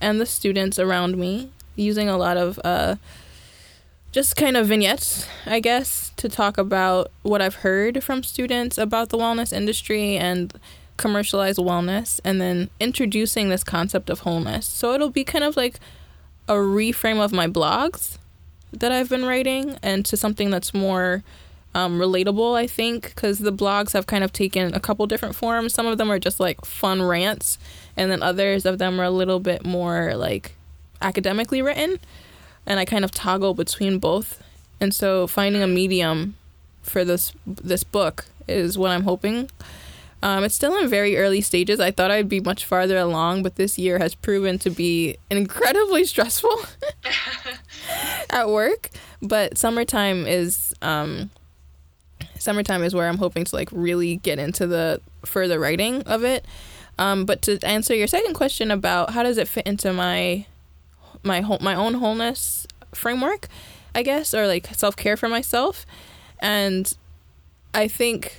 and the students around me, using a lot of just kind of vignettes, I guess, to talk about what I've heard from students about the wellness industry and commercialized wellness, and then introducing this concept of wholeness. So it'll be kind of like a reframe of my blogs that I've been writing, and to something that's more relatable, I think, because the blogs have kind of taken a couple different forms. Some of them are just like fun rants, and then others of them are a little bit more like academically written, and I kind of toggle between both. And so finding a medium for this book is what I'm hoping. It's still in very early stages. I thought I'd be much farther along, but this year has proven to be incredibly stressful at work. But summertime is where I'm hoping to like really get into the further writing of it. But to answer your second question about how does it fit into my own wholeness framework, I guess, or like self-care for myself. And I think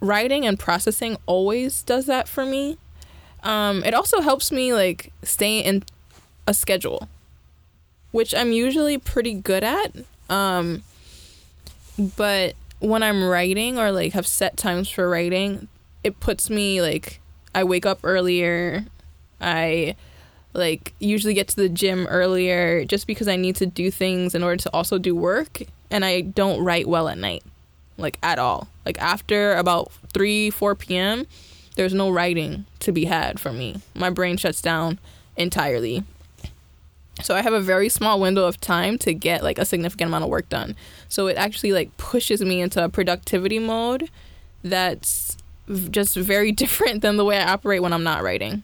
writing and processing always does that for me. It also helps me like stay in a schedule, which I'm usually pretty good at. But when I'm writing, or like have set times for writing, it puts me like, I wake up earlier, I like usually get to the gym earlier, just because I need to do things in order to also do work. And I don't write well at night, like at all. Like after about 3-4 p.m., there's no writing to be had for me. My brain shuts down entirely. So I have a very small window of time to get like a significant amount of work done. So it actually like pushes me into a productivity mode that's just very different than the way I operate when I'm not writing.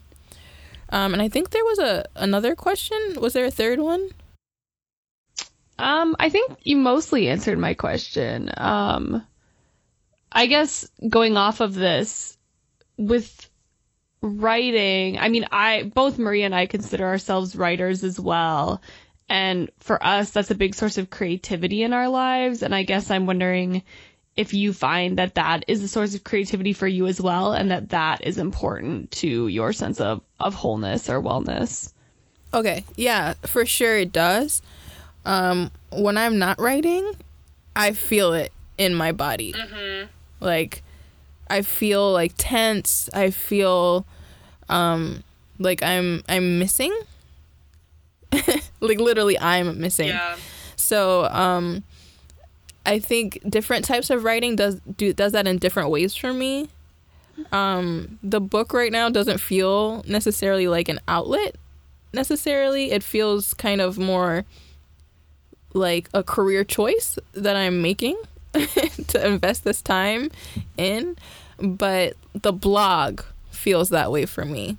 And I think there was another question. Was there a third one? I think you mostly answered my question. I guess going off of this, with writing, I mean, both Maria and I consider ourselves writers as well. And for us, that's a big source of creativity in our lives. And I guess I'm wondering if you find that that is a source of creativity for you as well, and that that is important to your sense of wholeness or wellness. Okay. Yeah, for sure it does. When I'm not writing, I feel it in my body. Mm-hmm. Like, I feel like tense. I feel like I'm missing. Like, literally, I'm missing. Yeah. So I think different types of writing does that in different ways for me. The book right now doesn't feel necessarily like an outlet necessarily. It feels kind of more like a career choice that I'm making to invest this time in. But the blog feels that way for me.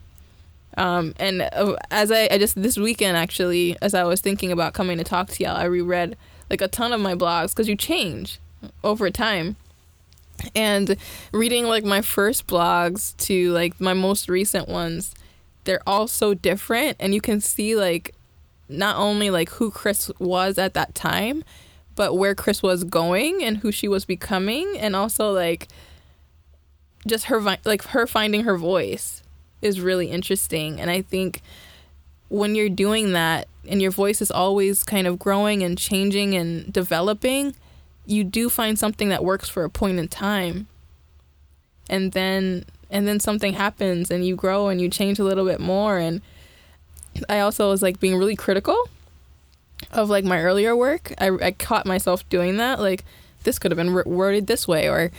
And as I just this weekend, actually, as I was thinking about coming to talk to y'all, I reread like a ton of my blogs, because you change over time. And reading like my first blogs to like my most recent ones, they're all so different. And you can see like not only like who Chris was at that time, but where Chris was going and who she was becoming. And also like just her like her finding her voice is really interesting. And I think when you're doing that and your voice is always kind of growing and changing and developing, you do find something that works for a point in time, and then something happens and you grow and you change a little bit more. And I also was like being really critical of like my earlier work. I caught myself doing that, like this could have been worded this way, or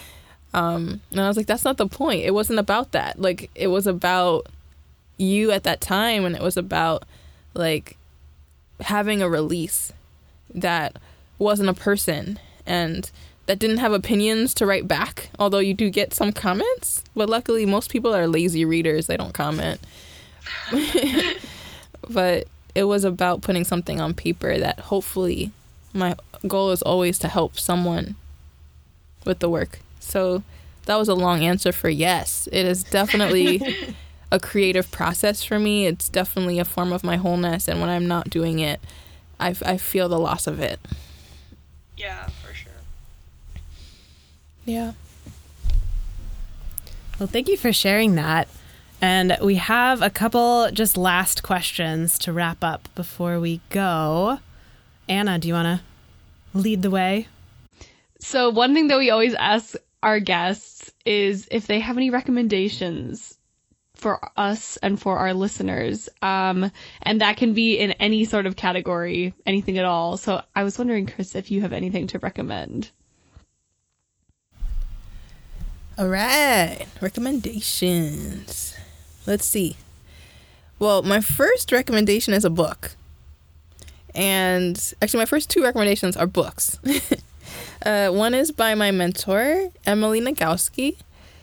and I was like, that's not the point. It wasn't about that. Like, it was about you at that time, and it was about, like, having a release that wasn't a person and that didn't have opinions to write back, although you do get some comments. But luckily, most people are lazy readers. They don't comment. But it was about putting something on paper that hopefully my goal is always to help someone with the work. So that was a long answer for yes. It is definitely a creative process for me. It's definitely a form of my wholeness. And when I'm not doing it, I feel the loss of it. Yeah, for sure. Yeah. Well, thank you for sharing that. And we have a couple just last questions to wrap up before we go. Anna, do you want to lead the way? So one thing that we always ask our guests is if they have any recommendations for us and for our listeners. And that can be in any sort of category, anything at all. So I was wondering, Chris, if you have anything to recommend. All right. Recommendations. Let's see. Well, my first recommendation is a book. And actually, my first two recommendations are books. One is by my mentor, Emily Nagoski.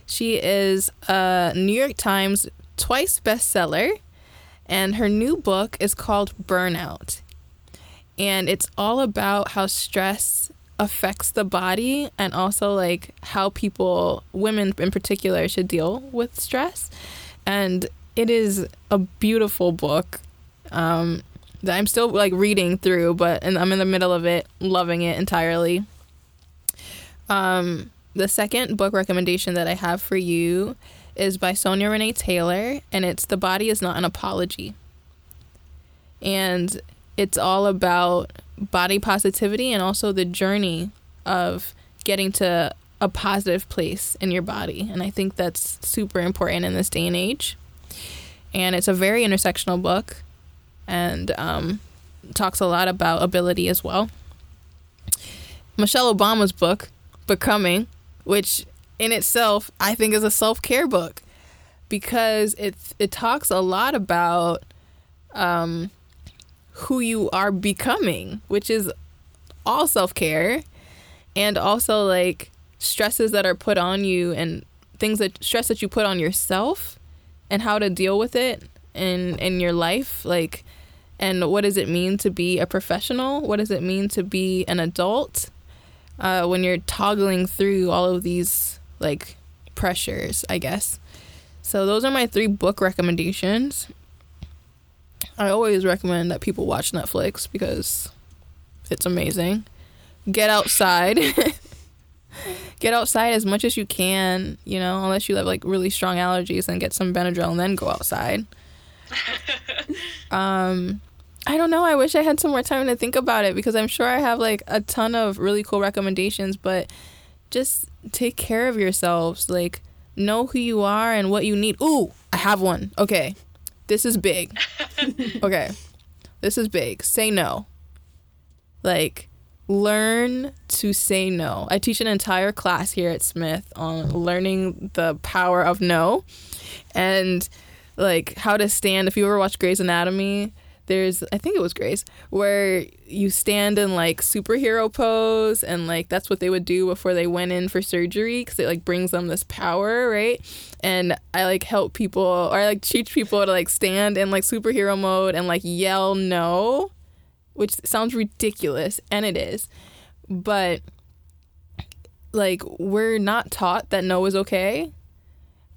She is a New York Times twice bestseller, and her new book is called Burnout. And it's all about how stress affects the body, and also like how people, women in particular, should deal with stress. And it is a beautiful book that I'm still like reading through, and I'm in the middle of it, loving it entirely. The second book recommendation that I have for you is by Sonja Renee Taylor, and it's The Body is Not an Apology. And it's all about body positivity and also the journey of getting to a positive place in your body. And I think that's super important in this day and age. And it's a very intersectional book, and talks a lot about ability as well. Michelle Obama's book, Becoming, which in itself I think is a self-care book, because it talks a lot about who you are becoming, which is all self-care, and also like stresses that are put on you and stress that you put on yourself and how to deal with it in your life, like, and what does it mean to be a professional? What does it mean to be an adult? When you're toggling through all of these like pressures, I guess. So those are my 3 book recommendations. I always recommend that people watch Netflix because it's amazing. Get outside. Get outside as much as you can, you know, unless you have like really strong allergies, and get some Benadryl and then go outside. I don't know. I wish I had some more time to think about it, because I'm sure I have like a ton of really cool recommendations, but just take care of yourselves. Like, know who you are and what you need. Ooh, I have one. Okay. This is big. Okay. This is big. Say no. Like, learn to say no. I teach an entire class here at Smith on learning the power of no, and like how to stand. If you ever watched Grey's Anatomy, there's, I think it was Grey's, where you stand in like superhero pose, and like that's what they would do before they went in for surgery, because it like brings them this power, right? And I like help people, or I like teach people to like stand in like superhero mode and like yell no, which sounds ridiculous, and it is, but like we're not taught that no is okay.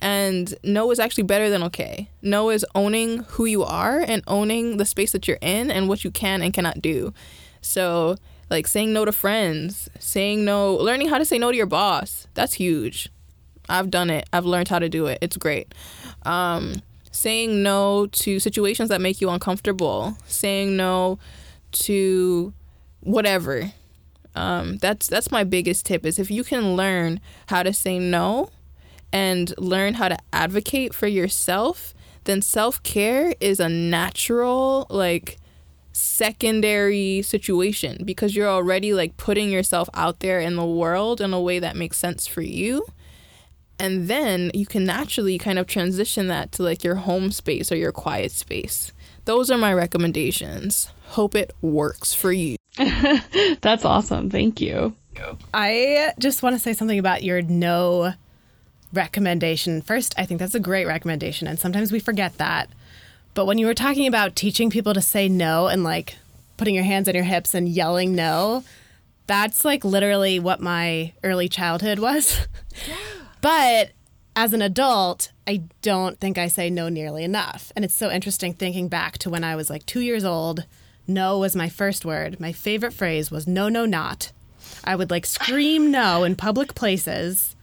And no is actually better than okay. No is owning who you are and owning the space that you're in and what you can and cannot do. So, like, saying no to friends, saying no, learning how to say no to your boss. That's huge. I've done it. I've learned how to do it. It's great. Saying no to situations that make you uncomfortable. Saying no to whatever. That's my biggest tip, is if you can learn how to say no and learn how to advocate for yourself, then self-care is a natural, like, secondary situation, because you're already, like, putting yourself out there in the world in a way that makes sense for you. And then you can naturally kind of transition that to, like, your home space or your quiet space. Those are my recommendations. Hope it works for you. That's awesome. Thank you. I just want to say something about your no recommendation. First, I think that's a great recommendation, and sometimes we forget that. But when you were talking about teaching people to say no and like putting your hands on your hips and yelling no, that's like literally what my early childhood was. But as an adult, I don't think I say no nearly enough. And it's so interesting thinking back to when I was like 2 years old. No was my first word. My favorite phrase was no, no, not. I would like scream no in public places.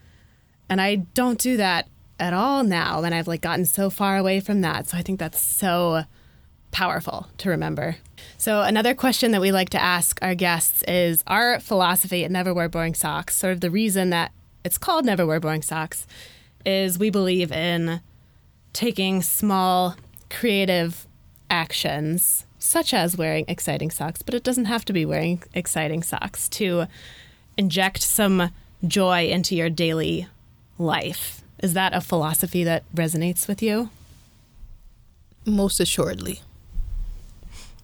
And I don't do that at all now. And I've like gotten so far away from that. So I think that's so powerful to remember. So another question that we like to ask our guests is, our philosophy at Never Wear Boring Socks, sort of the reason that it's called Never Wear Boring Socks, is we believe in taking small creative actions, such as wearing exciting socks, but it doesn't have to be wearing exciting socks, to inject some joy into your daily life. Is that a philosophy that resonates with you? Most assuredly.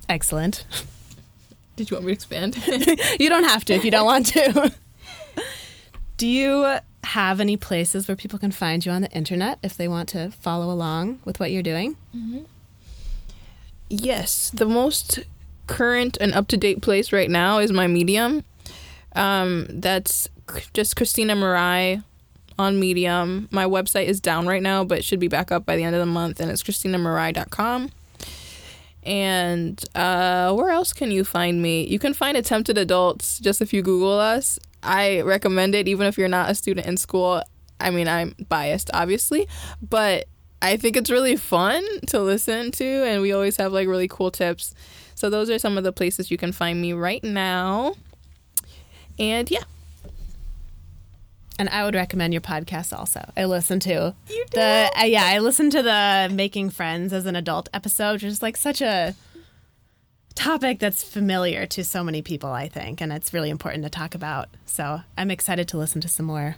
Excellent. Did you want me to expand? You don't have to if you don't want to. Do you have any places where people can find you on the internet if they want to follow along with what you're doing? Mm-hmm. Yes. The most current and up-to-date place right now is my Medium. That's just Christina Mirai on Medium. My website is down right now, but should be back up by the end of the month, and it's ChristinaMirai.com. And where else can you find me? You can find Attempted Adults just if you Google us. I recommend it, even if you're not a student in school. I mean, I'm biased, obviously, but I think it's really fun to listen to, and we always have like really cool tips. So those are some of the places you can find me right now. And yeah. And I would recommend your podcast also. I listened to I listened to the Making Friends as an Adult episode, which is like such a topic that's familiar to so many people, I think, and it's really important to talk about. So I'm excited to listen to some more.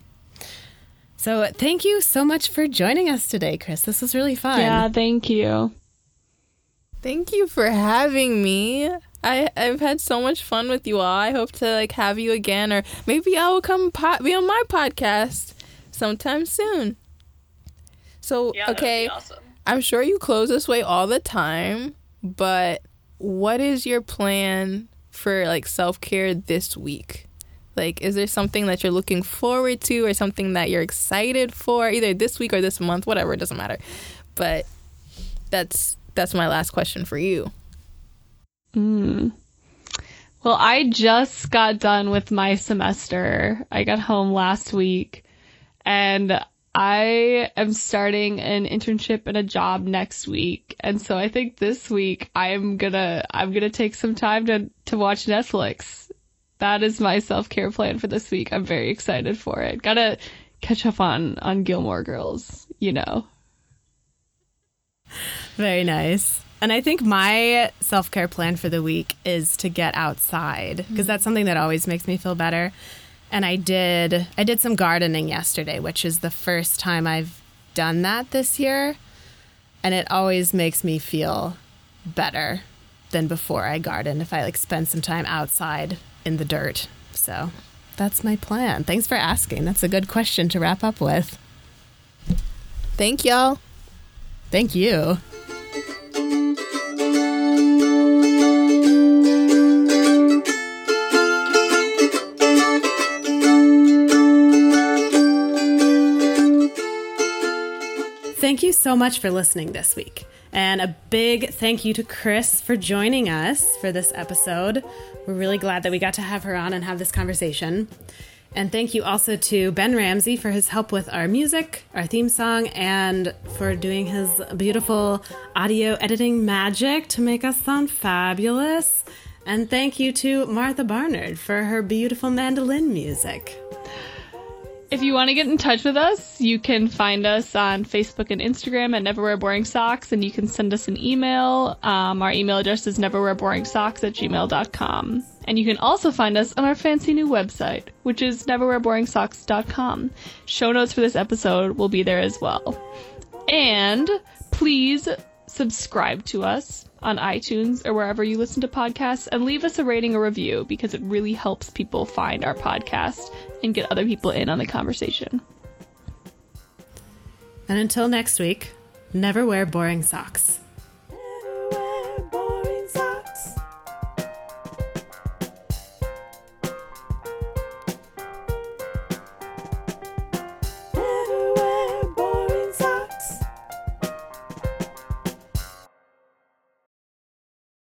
So thank you so much for joining us today, Chris. This was really fun. Yeah, thank you. Thank you for having me. I've had so much fun with you all. I hope to like have you again, or maybe I will come be on my podcast sometime soon. So, yeah, okay, that'd be awesome. I'm sure you close this way all the time, but what is your plan for like self-care this week? Like, is there something that you're looking forward to or something that you're excited for, either this week or this month, whatever, it doesn't matter. But that's my last question for you. Well, I just got done with my semester. I got home last week, and I am starting an internship and a job next week. And so I think this week I'm gonna take some time to watch Netflix. That is my self-care plan for this week. I'm very excited for it. Gotta catch up on Gilmore Girls, you know. Very nice. And I think my self-care plan for the week is to get outside, because that's something that always makes me feel better. And I did some gardening yesterday, which is the first time I've done that this year. And it always makes me feel better than before I garden if I like spend some time outside in the dirt. So that's my plan. Thanks for asking. That's a good question to wrap up with. Thank y'all. Thank you. Thank you so much for listening this week. And a big thank you to Chris for joining us for this episode. We're really glad that we got to have her on and have this conversation. And thank you also to Ben Ramsey for his help with our music, our theme song, and for doing his beautiful audio editing magic to make us sound fabulous. And thank you to Martha Barnard for her beautiful mandolin music. If you want to get in touch with us, you can find us on Facebook and Instagram at Never Wear Boring Socks, and you can send us an email. Our email address is neverwearboringsocks@gmail.com. And you can also find us on our fancy new website, which is neverwearboringsocks.com. Show notes for this episode will be there as well. And please subscribe to us on iTunes or wherever you listen to podcasts, and leave us a rating or review, because it really helps people find our podcast and get other people in on the conversation. And until next week, never wear boring socks.